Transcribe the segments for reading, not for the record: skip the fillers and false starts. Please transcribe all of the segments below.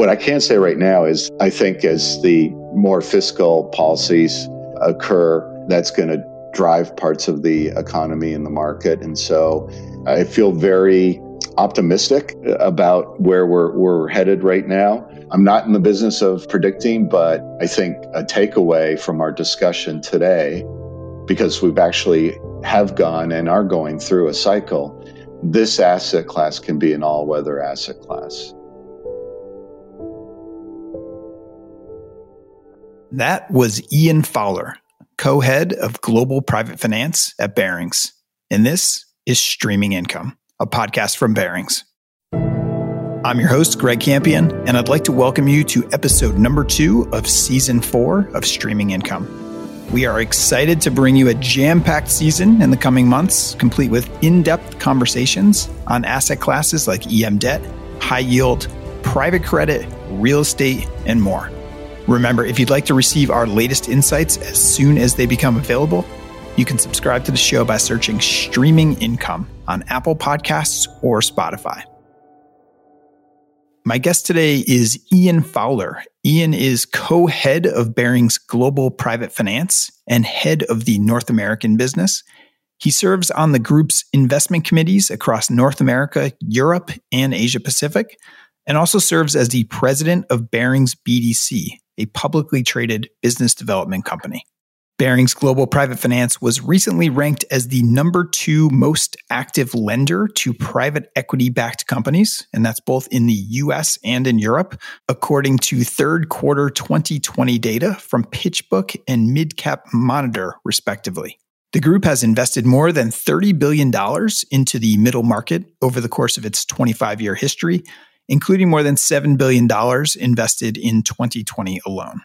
What I can say right now is I think as the more fiscal policies occur, that's going to drive parts of the economy and the market. And so I feel very optimistic about where we're headed right now. I'm not in the business of predicting, but I think a takeaway from our discussion today, because we've actually have gone and are going through a cycle, this asset class can be an all-weather asset class. That was Ian Fowler, co-head of Global Private Finance at Barings. And this is Streaming Income, a podcast from Barings. I'm your host, Greg Campion, and I'd like to welcome you to episode number 2 of season 4 of Streaming Income. We are excited to bring you a jam-packed season in the coming months, complete with in-depth conversations on asset classes like EM debt, high yield, private credit, real estate, and more. Remember, if you'd like to receive our latest insights as soon as they become available, you can subscribe to the show by searching Streaming Income on Apple Podcasts or Spotify. My guest today is Ian Fowler. Ian is co-head of Barings Global Private Finance and head of the North American business. He serves on the group's investment committees across North America, Europe, and Asia Pacific, and also serves as the president of Barings BDC, a publicly traded business development company. Barings Global Private Finance was recently ranked as the number 2 most active lender to private equity-backed companies, and that's both in the U.S. and in Europe, according to third quarter 2020 data from PitchBook and MidCap Monitor, respectively. The group has invested more than $30 billion into the middle market over the course of its 25-year history, including more than $7 billion invested in 2020 alone.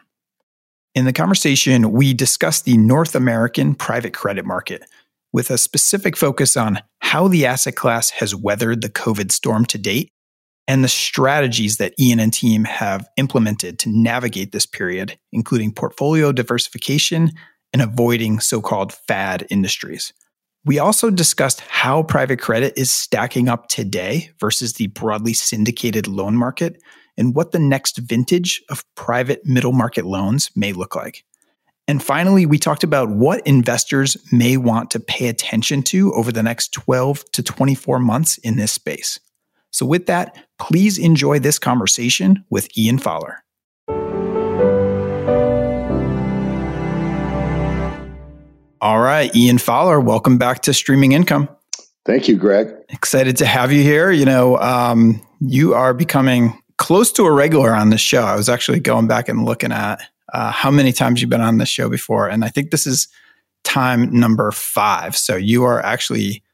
In the conversation, we discussed the North American private credit market with a specific focus on how the asset class has weathered the COVID storm to date and the strategies that Ian and team have implemented to navigate this period, including portfolio diversification and avoiding so-called fad industries. We also discussed how private credit is stacking up today versus the broadly syndicated loan market and what the next vintage of private middle market loans may look like. And finally, we talked about what investors may want to pay attention to over the next 12 to 24 months in this space. So with that, please enjoy this conversation with Ian Fowler. All right, Ian Fowler, welcome back to Streaming Income. Thank you, Greg. Excited to have you here. You know, you are becoming close to a regular on this show. I was actually going back and looking at how many times you've been on this show before, and I think this is time number 5. So you are actually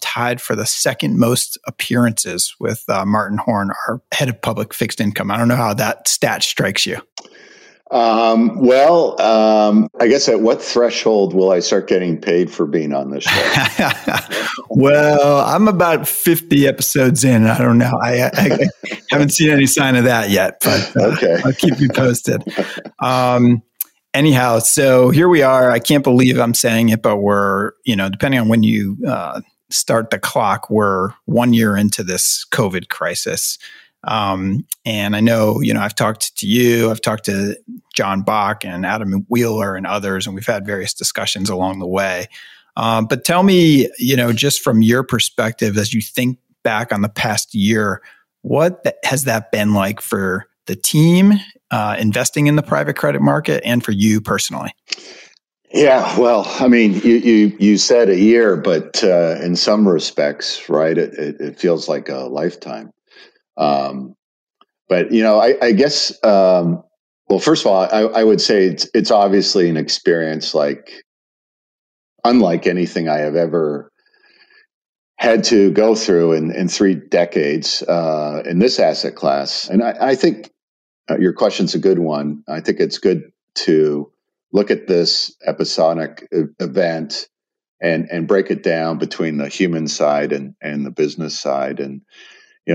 tied for the second most appearances with Martin Horn, our head of public fixed income. I don't know how that stat strikes you. I guess at what threshold will I start getting paid for being on this show? Well, I'm about 50 episodes in. I don't know. I haven't seen any sign of that yet, but okay. I'll keep you posted. Anyhow, so here we are. I can't believe I'm saying it, but we're, depending on when you start the clock, we're 1 year into this COVID crisis. And I know, I've talked to you, I've talked to Jon Bock and Adam Wheeler and others, and we've had various discussions along the way. But tell me, just from your perspective, as you think back on the past year, has that been like for the team investing in the private credit market and for you personally? Yeah, well, I mean, you said a year, but in some respects, right, it feels like a lifetime. But first of all, I would say it's obviously an experience like unlike anything I have ever had to go through in 3 decades in this asset class. And I think your question's a good one. I think it's good to look at this episodic event and break it down between the human side and the business side. And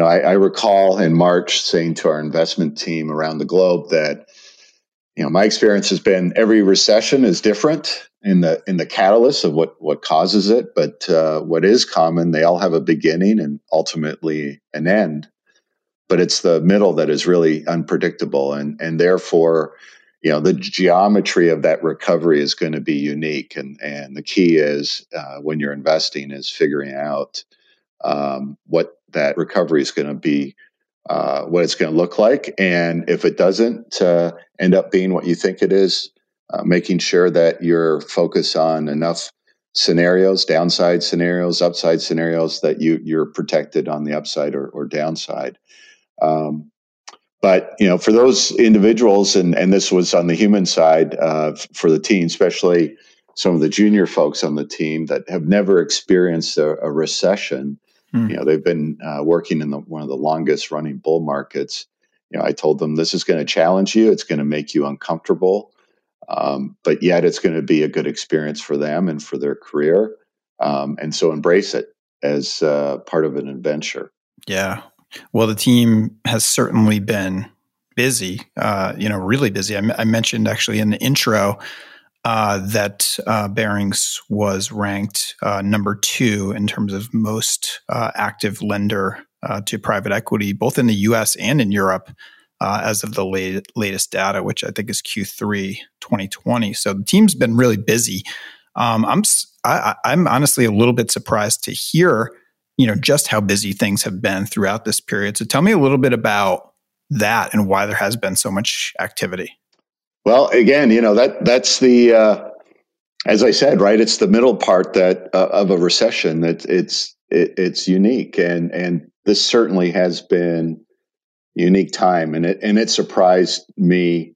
I recall in March saying to our investment team around the globe that, my experience has been every recession is different in the catalyst of what causes it, but what is common, they all have a beginning and ultimately an end. but it's the middle that is really unpredictable. And therefore, you know, the geometry of that recovery is going to be unique. And the key is when you're investing is figuring out what that recovery is going to be, what it's going to look like. And if it doesn't end up being what you think it is, making sure that you're focused on enough scenarios, downside scenarios, upside scenarios, that you're protected on the upside or downside. But, you know, for those individuals, and this was on the human side for the team, especially some of the junior folks on the team that have never experienced a recession. Mm. You know, they've been working in one of the longest running bull markets. You know, I told them, this is going to challenge you. It's going to make you uncomfortable. But yet it's going to be a good experience for them and for their career. And so embrace it as part of an adventure. Yeah. Well, the team has certainly been busy, really busy. I mentioned actually in the intro that Barings was ranked number 2 in terms of most active lender to private equity, both in the U.S. and in Europe as of the latest data, which I think is Q3 2020. So the team's been really busy. I'm honestly a little bit surprised to hear, you know, just how busy things have been throughout this period. So tell me a little bit about that and why there has been so much activity. Well, again, you know, that's the, as I said, right, it's the middle part that of a recession that it's unique. And this certainly has been a unique time, and it surprised me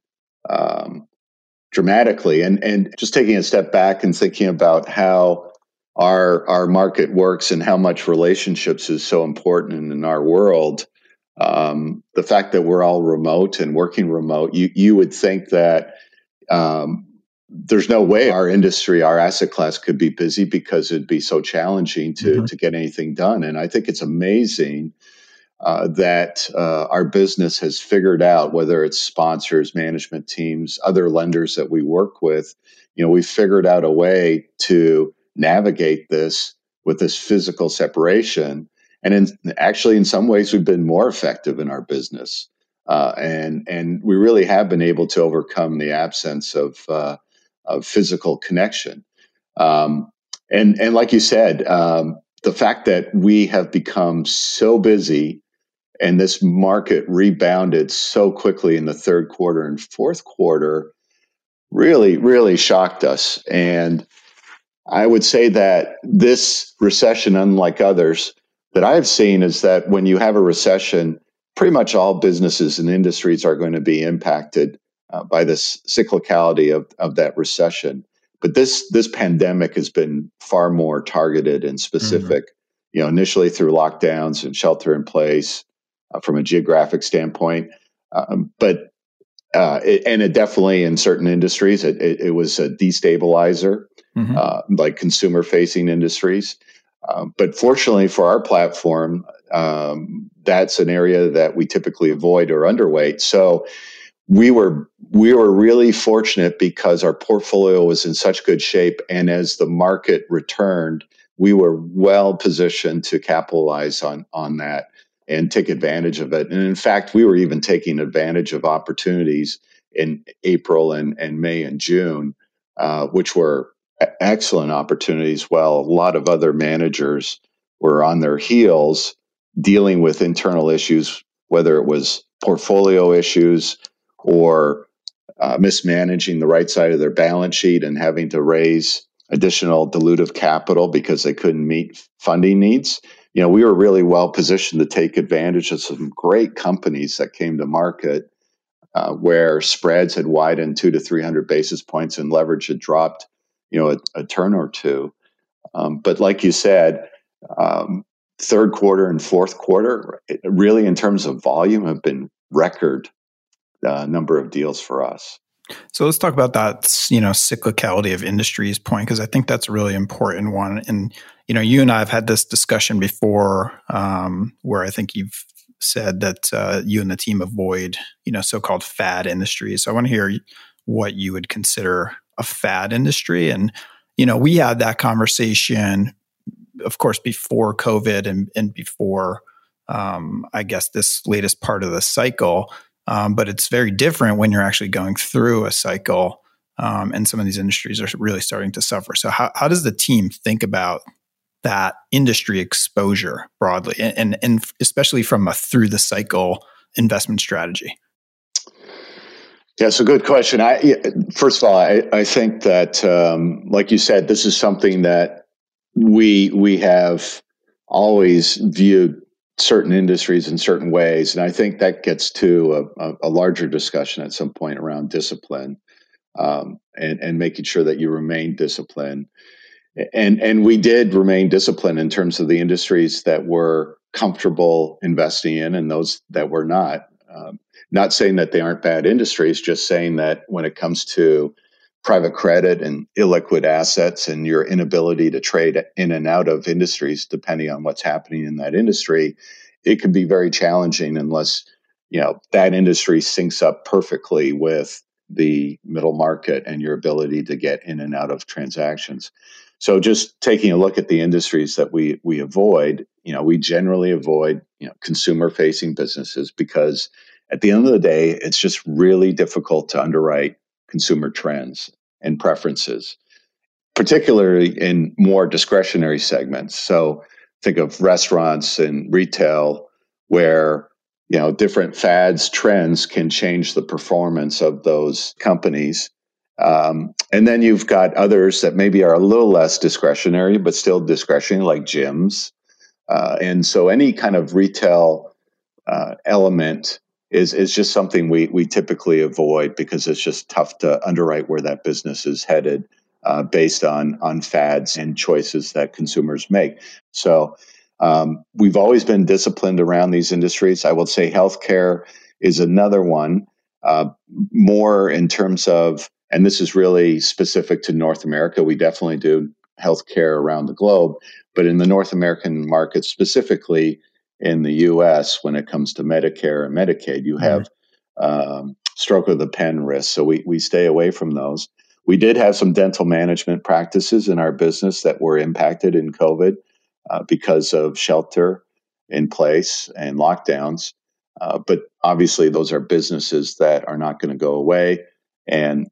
dramatically. And just taking a step back and thinking about how our market works and how much relationships is so important in our world. The fact that we're all remote and working remote, you would think that there's no way our industry, our asset class could be busy because it'd be so challenging to get anything done. And I think it's amazing that our business has figured out, whether it's sponsors, management teams, other lenders that we work with, you know, we've figured out a way to navigate this with this physical separation. And in some ways, we've been more effective in our business. And we really have been able to overcome the absence of physical connection. And like you said, the fact that we have become so busy and this market rebounded so quickly in the third quarter and fourth quarter really, really shocked us. And I would say that this recession, unlike others that I've seen, is that when you have a recession, pretty much all businesses and industries are going to be impacted by this cyclicality of that recession. But this pandemic has been far more targeted and specific, you know, initially through lockdowns and shelter in place from a geographic standpoint. But it definitely, in certain industries, it was a destabilizer. Like consumer-facing industries. But fortunately for our platform, that's an area that we typically avoid or underweight. So we were really fortunate because our portfolio was in such good shape. And as the market returned, we were well positioned to capitalize on that and take advantage of it. And in fact, we were even taking advantage of opportunities in April and May and June, which were excellent opportunities. Well, a lot of other managers were on their heels dealing with internal issues, whether it was portfolio issues or mismanaging the right side of their balance sheet and having to raise additional dilutive capital because they couldn't meet funding needs. You know, we were really well positioned to take advantage of some great companies that came to market where spreads had widened 200 to 300 basis points and leverage had dropped, you know, a turn or two. But like you said, third quarter and fourth quarter, really in terms of volume, have been record number of deals for us. So let's talk about that, you know, cyclicality of industries point, because I think that's a really important one. And, you know, you and I have had this discussion before where I think you've said that you and the team avoid, you know, so-called fad industries. So I want to hear what you would consider a fad industry. And, you know, we had that conversation, of course, before COVID and before I guess, this latest part of the cycle. But it's very different when you're actually going through a cycle, and some of these industries are really starting to suffer. So how does the team think about that industry exposure broadly, and especially from a through the cycle investment strategy? Yeah, so good question. First of all, I think that, like you said, this is something that we have always viewed certain industries in certain ways. And I think that gets to a larger discussion at some point around discipline, and making sure that you remain disciplined. And we did remain disciplined in terms of the industries that we're comfortable investing in and those that we're not. Not saying that they aren't bad industries, just saying that when it comes to private credit and illiquid assets and your inability to trade in and out of industries, depending on what's happening in that industry, it can be very challenging unless, you know, that industry syncs up perfectly with the middle market and your ability to get in and out of transactions. So just taking a look at the industries that we avoid, you know, we generally avoid, you know, consumer-facing businesses, because at the end of the day, it's just really difficult to underwrite consumer trends and preferences, particularly in more discretionary segments. So think of restaurants and retail, where, you know, different fads, trends can change the performance of those companies. And then you've got others that maybe are a little less discretionary, but still discretionary, like gyms. And so any kind of retail element is just something we typically avoid, because it's just tough to underwrite where that business is headed based on fads and choices that consumers make. So we've always been disciplined around these industries. I will say healthcare is another one, more in terms of, and this is really specific to North America. We definitely do healthcare around the globe, but in the North American market, specifically in the U.S., when it comes to Medicare and Medicaid, you have stroke of the pen risk. So we stay away from those. We did have some dental management practices in our business that were impacted in COVID because of shelter in place and lockdowns. But obviously, those are businesses that are not going to go away, and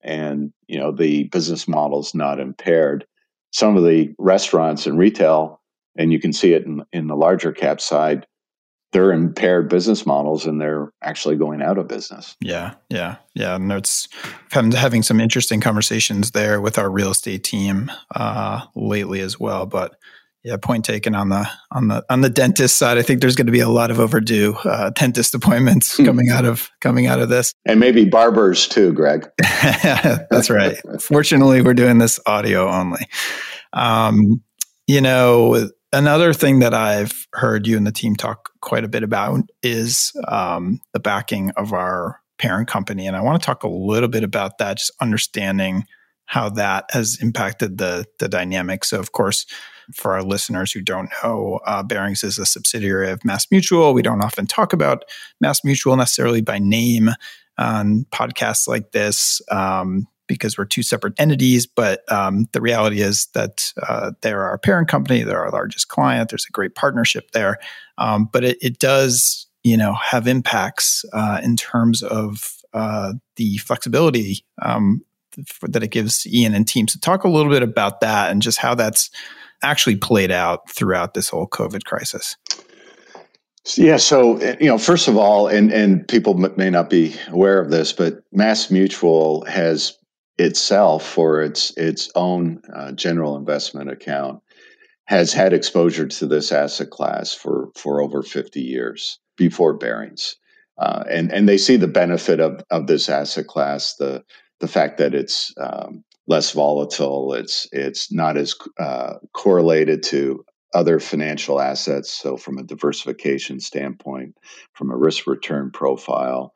you know, the business model's not impaired. Some of the restaurants and retail, and you can see it in the larger cap side, they're impaired business models and they're actually going out of business. Yeah. And it's having some interesting conversations there with our real estate team lately as well. But yeah, point taken on the dentist side. I think there's going to be a lot of overdue dentist appointments coming out of this, and maybe barbers too, Greg. That's right. Fortunately, we're doing this audio only. You know, another thing that I've heard you and the team talk quite a bit about is the backing of our parent company, and I want to talk a little bit about that. Just understanding how that has impacted the dynamics. So, of course, for our listeners who don't know, Barings is a subsidiary of MassMutual. We don't often talk about MassMutual necessarily by name on podcasts like this because we're two separate entities. But the reality is that they're our parent company. They're our largest client. There's a great partnership there. But it does, you know, have impacts in terms of the flexibility that it gives Ian and team. So talk a little bit about that and just how that's actually played out throughout this whole COVID crisis. Yeah. So, you know, first of all, and people may not be aware of this, but MassMutual has itself, for its own general investment account, has had exposure to this asset class for over 50 years before Barings. And they see the benefit of this asset class, the fact that it's less volatile, it's not as correlated to other financial assets. So from a diversification standpoint, from a risk return profile,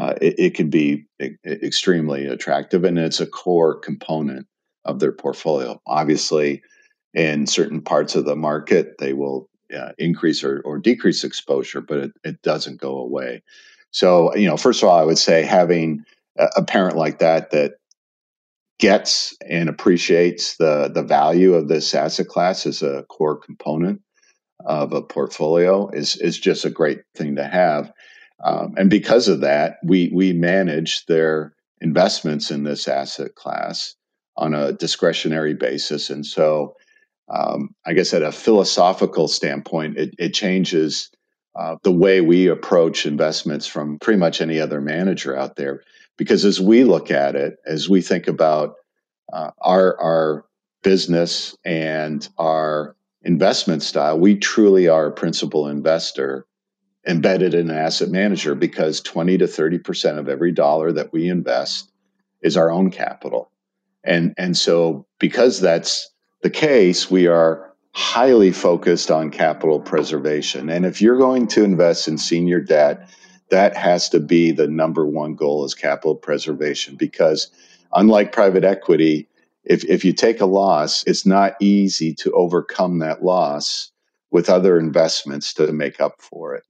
it can be extremely attractive, and it's a core component of their portfolio. Obviously, in certain parts of the market, they will increase or decrease exposure, but it doesn't go away. So, you know, first of all, I would say having a parent like that gets and appreciates the value of this asset class is a core component of a portfolio is just a great thing to have. And because of that, we manage their investments in this asset class on a discretionary basis. And so I guess at a philosophical standpoint, it changes the way we approach investments from pretty much any other manager out there. Because as we look at it, as we think about our business and our investment style, we truly are a principal investor embedded in an asset manager, because 20 to 30% of every dollar that we invest is our own capital. And so because that's the case, we are highly focused on capital preservation. And if you're going to invest in senior debt, that has to be the number one goal, is capital preservation, because unlike private equity, if you take a loss, it's not easy to overcome that loss with other investments to make up for it.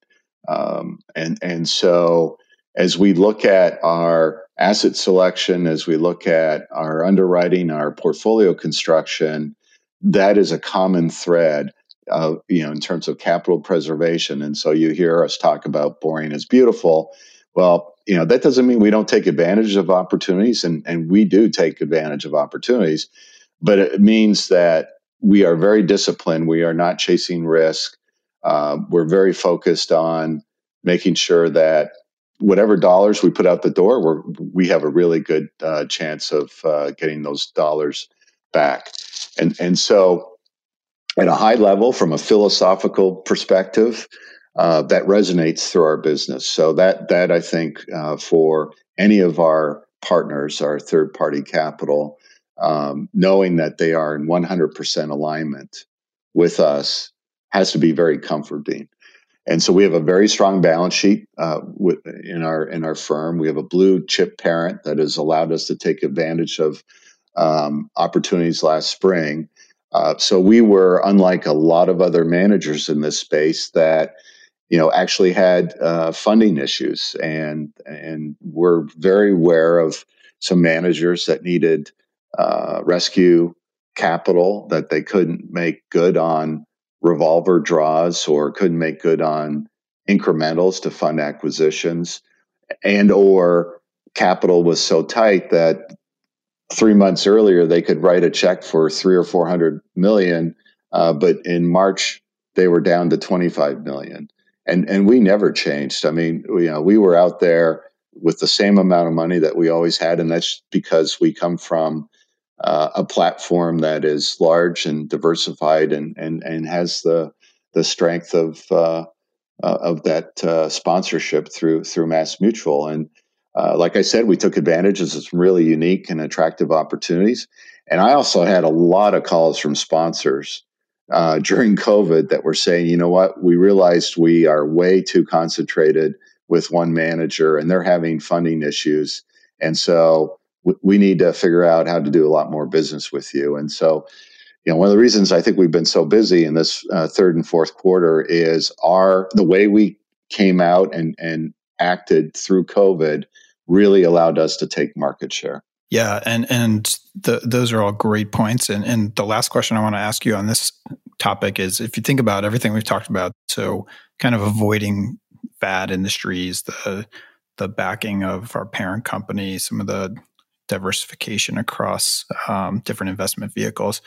And so as we look at our asset selection, as we look at our underwriting, our portfolio construction, that is a common thread of, in terms of capital preservation. And so you hear us talk about boring is beautiful. Well, that doesn't mean we don't take advantage of opportunities, and we do take advantage of opportunities, but it means that we are very disciplined. We are not chasing risk. We're very focused on making sure that whatever dollars we put out the door, we have a really good chance of getting those dollars back. And so at a high level, from a philosophical perspective, that resonates through our business. So that I think for any of our partners, our third-party capital, knowing that they are in 100% alignment with us has to be very comforting. And so we have a very strong balance sheet in our firm. We have a blue chip parent that has allowed us to take advantage of opportunities last spring. So we were, unlike a lot of other managers in this space, that actually had funding issues, and we're very aware of some managers that needed rescue capital that they couldn't make good on revolver draws, or couldn't make good on incrementals to fund acquisitions, and or capital was so tight that 3 months earlier they could write a check for $300 or $400 million, but in March they were down to $25 million. And we never changed. I mean, we were out there with the same amount of money that we always had, and that's because we come from a platform that is large and diversified, and has the strength of that sponsorship through MassMutual. And like I said, we took advantage of some really unique and attractive opportunities. And I also had a lot of calls from sponsors during COVID that were saying, you know what, we realized we are way too concentrated with one manager, and they're having funding issues. And so we need to figure out how to do a lot more business with you. And so, one of the reasons I think we've been so busy in this third and fourth quarter is the way we came out and acted through COVID really allowed us to take market share. Yeah. And those are all great points. And the last question I want to ask you on this topic is, if you think about everything we've talked about, so kind of avoiding bad industries, the backing of our parent company, some of the diversification across different investment vehicles.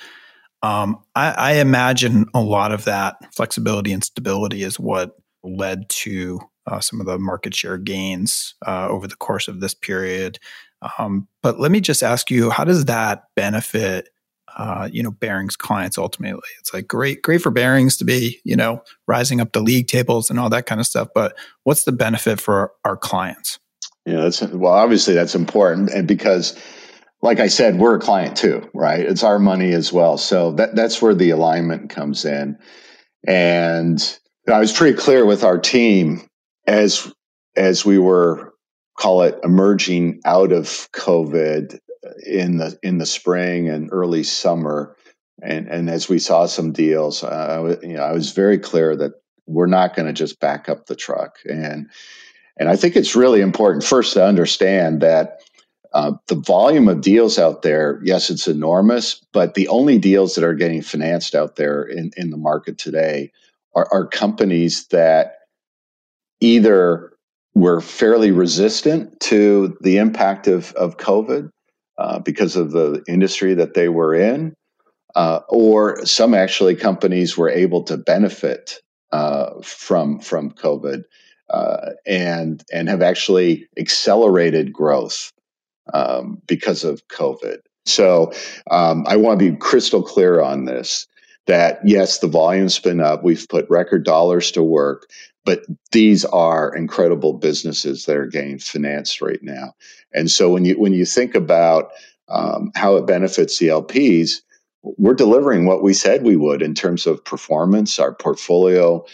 I imagine a lot of that flexibility and stability is what led to some of the market share gains over the course of this period. But let me just ask you, how does that benefit Barings clients ultimately? It's like great for Barings to be, rising up the league tables and all that kind of stuff. But what's the benefit for our clients? Yeah, obviously that's important, and because, like I said, we're a client too, right? It's our money as well, so that's where the alignment comes in. And I was pretty clear with our team as we were, call it, emerging out of COVID in the spring and early summer, and as we saw some deals, I was very clear that we're not going to just back up the truck. And I think it's really important first to understand that the volume of deals out there, yes, it's enormous, but the only deals that are getting financed out there in the market today are companies that either were fairly resistant to the impact of COVID because of the industry that they were in, or some actually companies were able to benefit from COVID and have actually accelerated growth because of COVID. So I want to be crystal clear on this, that yes, the volume's been up. We've put record dollars to work, but these are incredible businesses that are getting financed right now. And so when you think about how it benefits the LPs, we're delivering what we said we would in terms of performance. Our portfolio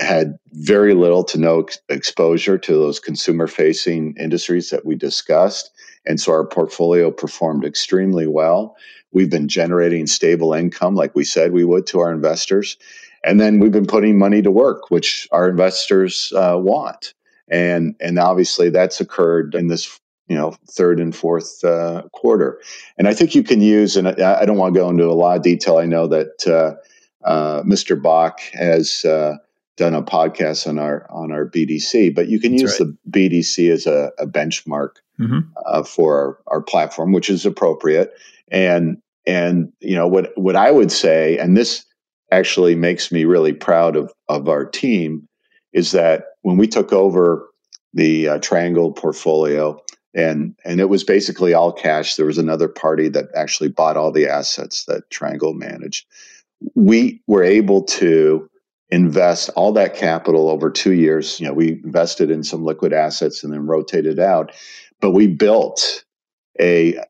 had very little to no exposure to those consumer-facing industries that we discussed. And so our portfolio performed extremely well. We've been generating stable income like we said we would to our investors. And then we've been putting money to work, which our investors want. And obviously that's occurred in this third and fourth quarter. And I think you can use, and I don't want to go into a lot of detail. I know that Mr. Bock has done a podcast on our BDC, but you can use the BDC as a benchmark for our platform, which is appropriate. And what I would say, and this actually makes me really proud of our team, is that when we took over the Triangle portfolio, and it was basically all cash. There was another party that actually bought all the assets that Triangle managed. We were able to invest all that capital over 2 years. We invested in some liquid assets and then rotated out. But we built a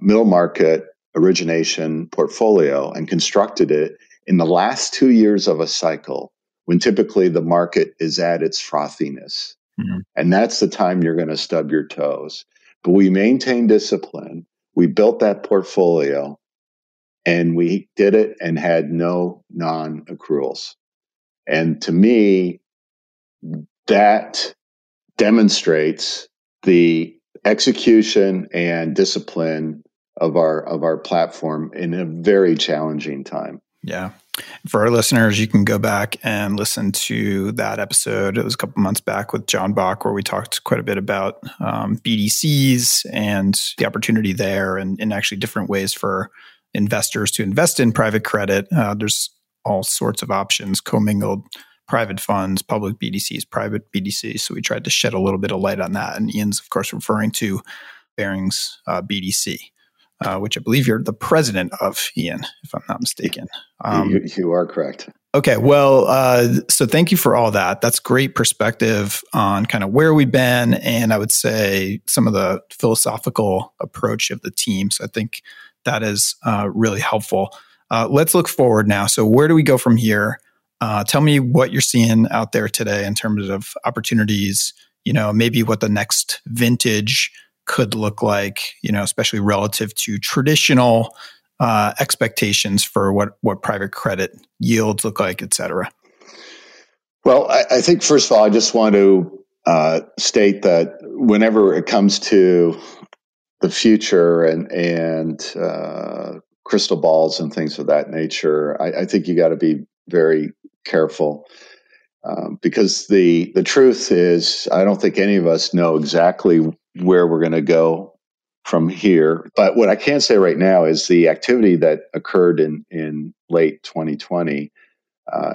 middle market origination portfolio and constructed it in the last 2 years of a cycle, when typically the market is at its frothiness. Mm-hmm. And that's the time you're going to stub your toes. But we maintained discipline. We built that portfolio, and we did it and had no non-accruals. And to me, that demonstrates the execution and discipline of our platform in a very challenging time. Yeah. For our listeners, you can go back and listen to that episode. It was a couple months back with Jon Bock, where we talked quite a bit about BDCs and the opportunity there, and actually different ways for investors to invest in private credit. There's all sorts of options, commingled private funds, public BDCs, private BDCs. So we tried to shed a little bit of light on that. And Ian's, of course, referring to Barings BDC. Which I believe you're the president of, Ian, if I'm not mistaken. You are correct. Okay. Well, so thank you for all that. That's great perspective on kind of where we've been, and I would say some of the philosophical approach of the team. So I think that is really helpful. Let's look forward now. So where do we go from here? Tell me what you're seeing out there today in terms of opportunities, maybe what the next vintage could look like, especially relative to traditional expectations for what private credit yields look like, et cetera? Well, I think, first of all, I just want to state that whenever it comes to the future and crystal balls and things of that nature, I think you got to be very careful. Because the truth is, I don't think any of us know exactly where we're going to go from here. But what I can say right now is the activity that occurred in late 2020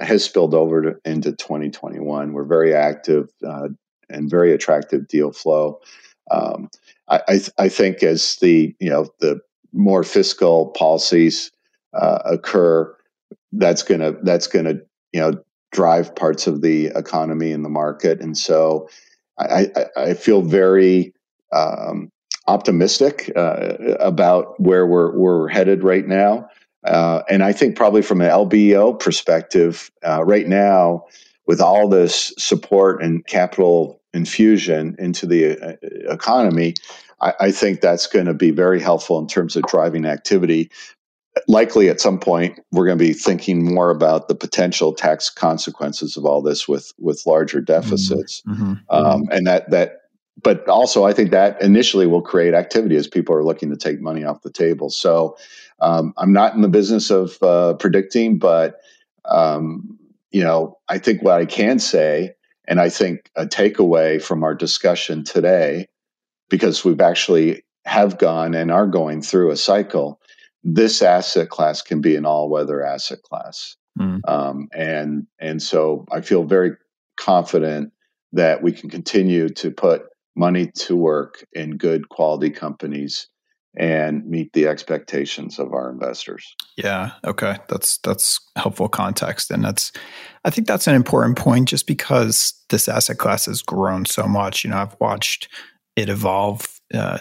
has spilled over into 2021. We're very active and very attractive deal flow. I think as the more fiscal policies occur, that's gonna drive parts of the economy and the market. And so I feel very optimistic about where we're headed right now. And I think probably from an LBO perspective, right now, with all this support and capital infusion into the economy, I think that's going to be very helpful in terms of driving activity. Likely at some point, we're going to be thinking more about the potential tax consequences of all this with larger deficits. Mm-hmm. And that, but also I think that initially will create activity as people are looking to take money off the table. So I'm not in the business of predicting, but I think what I can say, and I think a takeaway from our discussion today, because we've actually have gone and are going through a cycle, this asset class can be an all-weather asset class. And so I feel very confident that we can continue to put money to work in good quality companies and meet the expectations of our investors. Yeah. Okay. That's helpful context. And I think that's an important point, just because this asset class has grown so much. You know, I've watched it evolve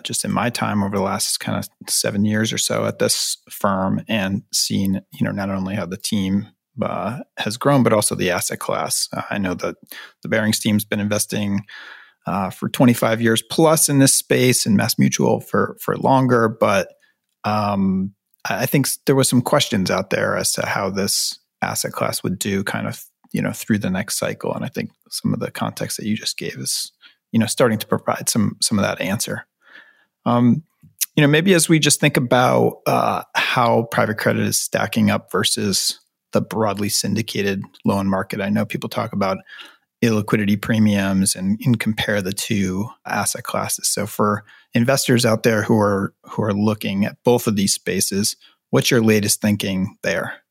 just in my time over the last kind of 7 years or so at this firm, and seen, you know, not only how the team has grown, but also the asset class. I know that the Barings team's been investing for 25 years plus in this space, and MassMutual for longer. But I think there was some questions out there as to how this asset class would do kind of, you know, through the next cycle. And I think some of the context that you just gave is, you know, starting to provide some of that answer. You know, maybe as we just think about how private credit is stacking up versus the broadly syndicated loan market. I know people talk about illiquidity premiums and compare the two asset classes. So for investors out there who are looking at both of these spaces, what's your latest thinking there?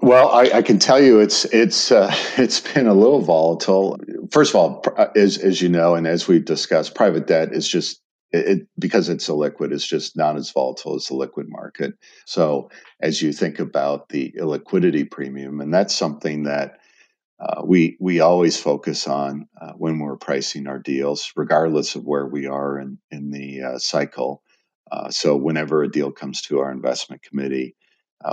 Well, I can tell you it's been a little volatile. First of all, as you know, and as we've discussed, private debt is just, because it's illiquid, it's just not as volatile as the liquid market. So as you think about the illiquidity premium, and that's something that we always focus on when we're pricing our deals, regardless of where we are in the cycle. So whenever a deal comes to our investment committee,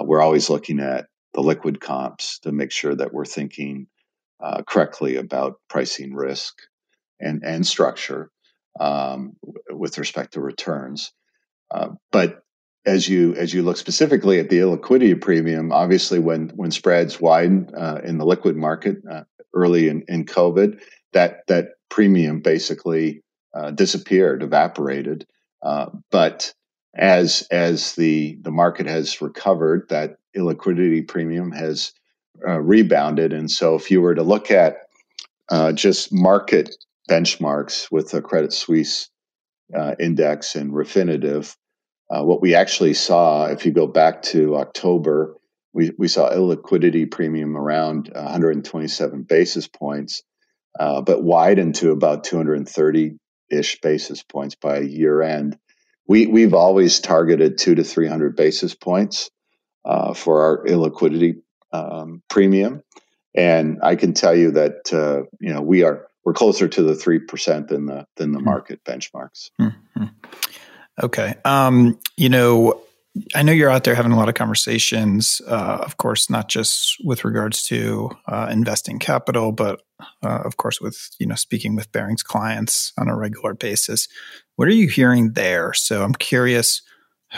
we're always looking at the liquid comps to make sure that we're thinking correctly about pricing risk and structure with respect to returns. But as you look specifically at the illiquidity premium, obviously when spreads widen in the liquid market early in COVID, that premium basically disappeared, evaporated. But as the market has recovered, that illiquidity premium has rebounded. And so if you were to look at just market benchmarks with the Credit Suisse index and Refinitiv, what we actually saw, if you go back to October, we saw illiquidity premium around 127 basis points, but widened to about 230-ish basis points by year end. We've always targeted 200 to 300 basis points for our illiquidity premium, and I can tell you that we're closer to the 3% than the market benchmarks. Mm-hmm. Okay, I know you're out there having a lot of conversations, of course, not just with regards to investing capital, but of course with, you know, speaking with Barings clients on a regular basis. What are you hearing there? So I'm curious,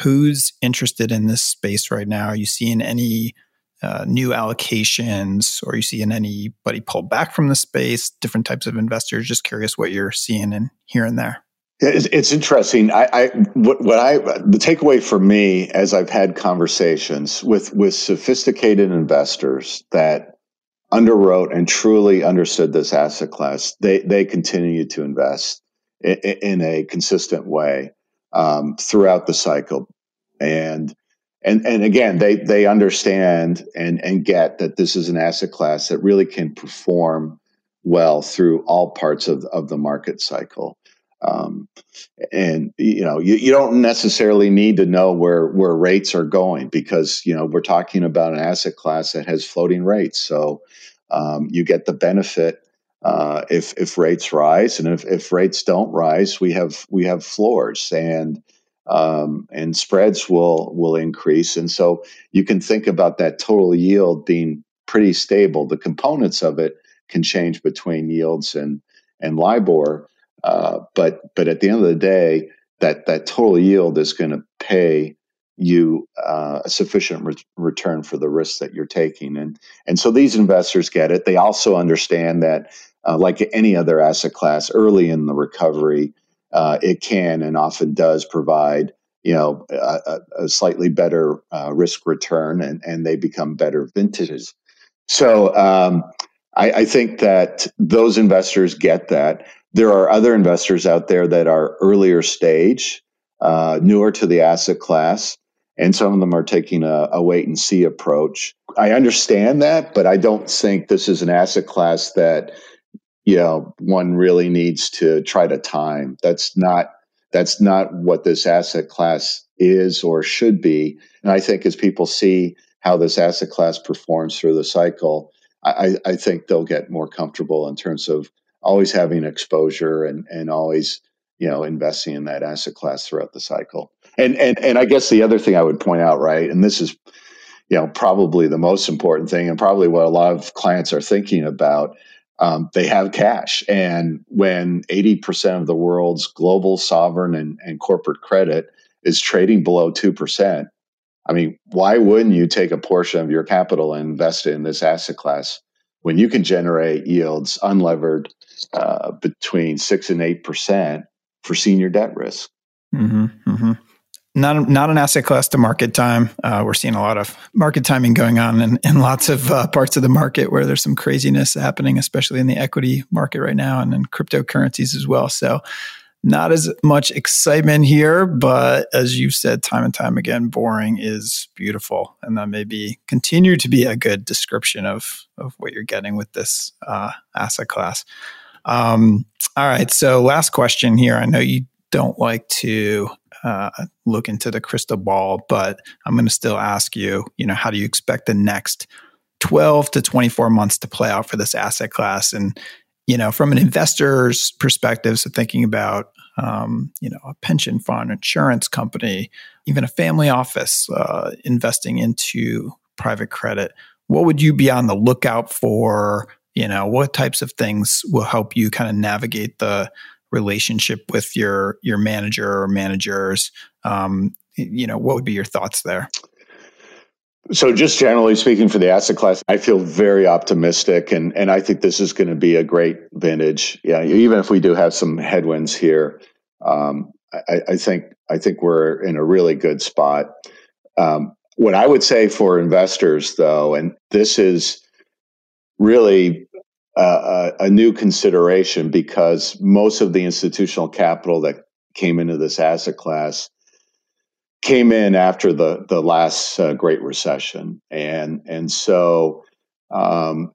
who's interested in this space right now? Are you seeing any new allocations, or are you seeing anybody pull back from the space, different types of investors? Just curious what you're seeing and hearing there. It's interesting. The takeaway for me, as I've had conversations with sophisticated investors that underwrote and truly understood this asset class, they continue to invest in a consistent way throughout the cycle, and again, they understand and get that this is an asset class that really can perform well through all parts of the market cycle. And you know, you don't necessarily need to know where rates are going, because, you know, we're talking about an asset class that has floating rates. So, you get the benefit, if rates rise, and if rates don't rise, we have floors, and spreads will increase. And so you can think about that total yield being pretty stable. The components of it can change between yields and LIBOR. But at the end of the day, that total yield is going to pay you a sufficient return for the risk that you're taking, and so these investors get it. They also understand that, like any other asset class, early in the recovery, it can and often does provide you know, a slightly better risk return, and they become better vintages. So I think that those investors get that. There are other investors out there that are earlier stage, newer to the asset class, and some of them are taking a wait and see approach. I understand that, but I don't think this is an asset class that, you know, one really needs to try to time. That's not what this asset class is or should be. And I think as people see how this asset class performs through the cycle, I think they'll get more comfortable in terms of always having exposure and always, you know, investing in that asset class throughout the cycle. And I guess the other thing I would point out, right, and this is, you know, probably the most important thing and probably what a lot of clients are thinking about, they have cash. And when 80% of the world's global sovereign and corporate credit is trading below 2%, I mean, why wouldn't you take a portion of your capital and invest it in this asset class when you can generate yields unlevered between 6 and 8% for senior debt risk? Mm-hmm, mm-hmm. Not an asset class to market time. We're seeing a lot of market timing going on in lots of parts of the market where there's some craziness happening, especially in the equity market right now and in cryptocurrencies as well. So not as much excitement here, but as you've said time and time again, boring is beautiful. And that may be continue to be a good description of what you're getting with this asset class. All right. So last question here. I know you don't like to look into the crystal ball, but I'm going to still ask you, you know, how do you expect the next 12 to 24 months to play out for this asset class? And, you know, from an investor's perspective, so thinking about, you know, a pension fund, insurance company, even a family office investing into private credit, what would you be on the lookout for? You know, what types of things will help you kind of navigate the relationship with your manager or managers? You know, what would be your thoughts there? So just generally speaking for the asset class, I feel very optimistic, and I think this is going to be a great vintage. Yeah, even if we do have some headwinds here, I think we're in a really good spot. What I would say for investors, though, and this is really a new consideration because most of the institutional capital that came into this asset class came in after the last Great Recession. And so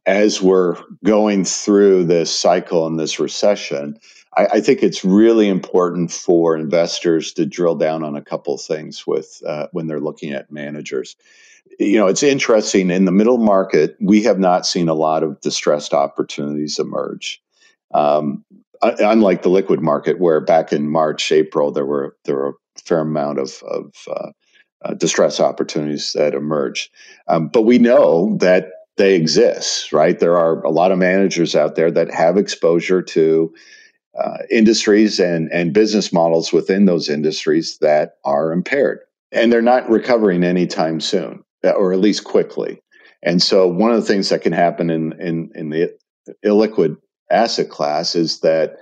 as we're going through this cycle and this recession, I think it's really important for investors to drill down on a couple things with when they're looking at managers. You know, it's interesting, in the middle market, we have not seen a lot of distressed opportunities emerge. Unlike the liquid market, where back in March, April, there were a fair amount of distressed opportunities that emerged. But we know that they exist, right? There are a lot of managers out there that have exposure to industries and business models within those industries that are impaired. And they're not recovering anytime soon, or at least quickly. And so one of the things that can happen in the illiquid asset class is that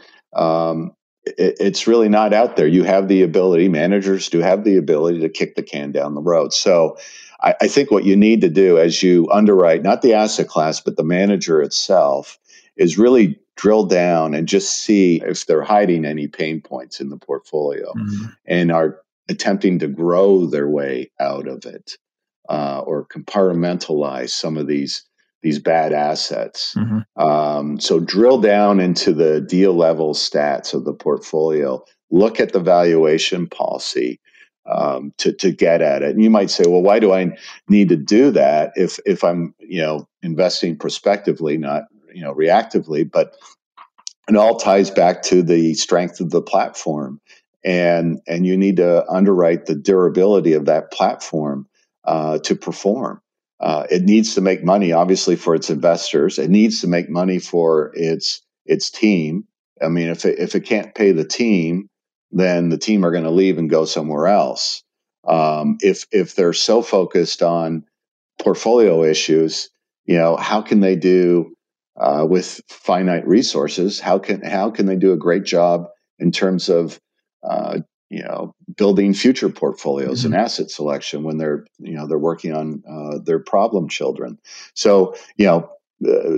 it's really not out there. You have the ability, managers do have the ability to kick the can down the road. So I think what you need to do as you underwrite, not the asset class, but the manager itself, is really drill down and just see if they're hiding any pain points in the portfolio and are attempting to grow their way out of it. Or compartmentalize some of these bad assets. Mm-hmm. So drill down into the deal level stats of the portfolio. Look at the valuation policy to get at it. And you might say, well, why do I need to do that if I'm, you know, investing prospectively, not, you know, reactively? But it all ties back to the strength of the platform, and you need to underwrite the durability of that platform. To perform. It needs to make money, obviously, for its investors. It needs to make money for its team. I mean, if it can't pay the team, then the team are going to leave and go somewhere else. If they're so focused on portfolio issues, you know, how can they do with finite resources? How can they do a great job in terms of you know, building future portfolios mm-hmm. and asset selection when they're working on their problem children. So,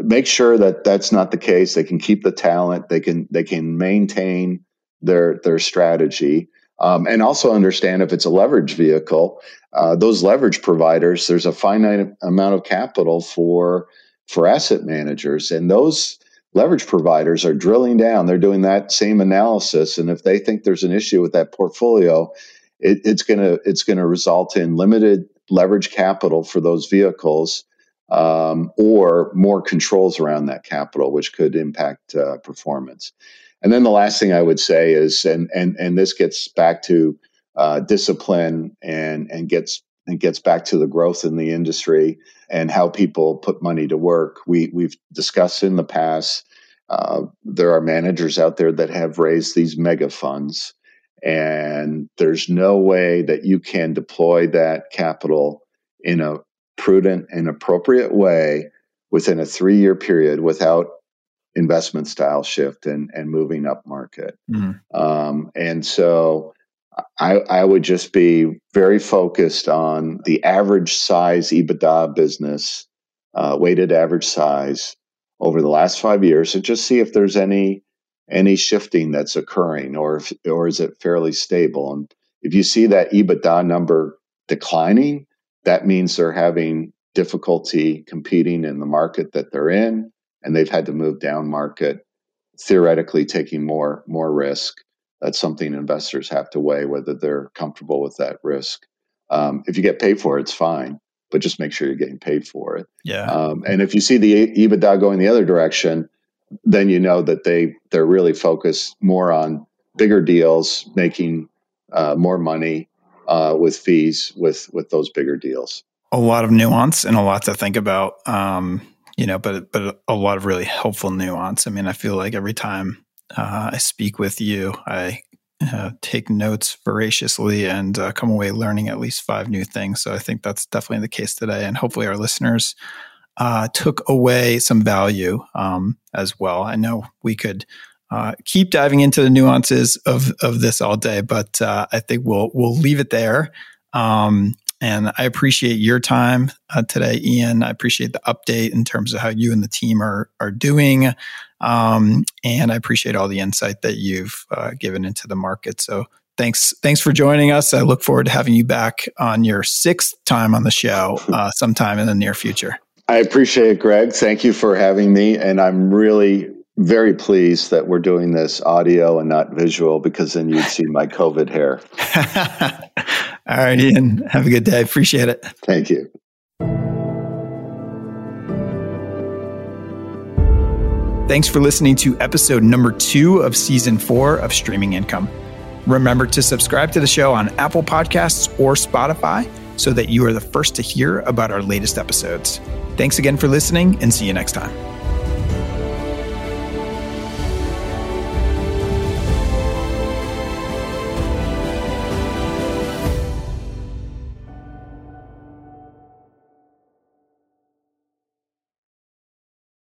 make sure that that's not the case. They can keep the talent. They can maintain their strategy. And also understand if it's a leverage vehicle, those leverage providers, there's a finite amount of capital for asset managers, and those leverage providers are drilling down. They're doing that same analysis, and if they think there's an issue with that portfolio, it's gonna result in limited leverage capital for those vehicles, or more controls around that capital, which could impact performance. And then the last thing I would say is, and this gets back to discipline and gets back to the growth in the industry and how people put money to work. We've discussed in the past, there are managers out there that have raised these mega funds, and there's no way that you can deploy that capital in a prudent and appropriate way within a 3-year period without investment style shift and moving up market. Mm-hmm. And so I would just be very focused on the average size EBITDA business, weighted average size over the last 5 years, and just see if there's any shifting that's occurring, or is it fairly stable. And if you see that EBITDA number declining, that means they're having difficulty competing in the market that they're in, and they've had to move down market, theoretically taking more risk. That's something investors have to weigh, whether they're comfortable with that risk. If you get paid for it, it's fine, but just make sure you're getting paid for it. Yeah. And if you see the EBITDA going the other direction, then you know that they're really focused more on bigger deals, making more money with fees with those bigger deals. A lot of nuance and a lot to think about. But a lot of really helpful nuance. I mean, I feel like every time I speak with you, I take notes voraciously and come away learning at least 5 new things. So I think that's definitely the case today. And hopefully our listeners took away some value as well. I know we could keep diving into the nuances of this all day, but I think we'll leave it there. And I appreciate your time today, Ian. I appreciate the update in terms of how you and the team are doing. And I appreciate all the insight that you've given into the market. So thanks for joining us. I look forward to having you back on your 6th time on the show sometime in the near future. I appreciate it, Greg. Thank you for having me. And I'm really very pleased that we're doing this audio and not visual, because then you'd see my COVID hair. All right, Ian. Have a good day. Appreciate it. Thank you. Thanks for listening to episode number 2 of season 4 of Streaming Income. Remember to subscribe to the show on Apple Podcasts or Spotify so that you are the first to hear about our latest episodes. Thanks again for listening, and see you next time.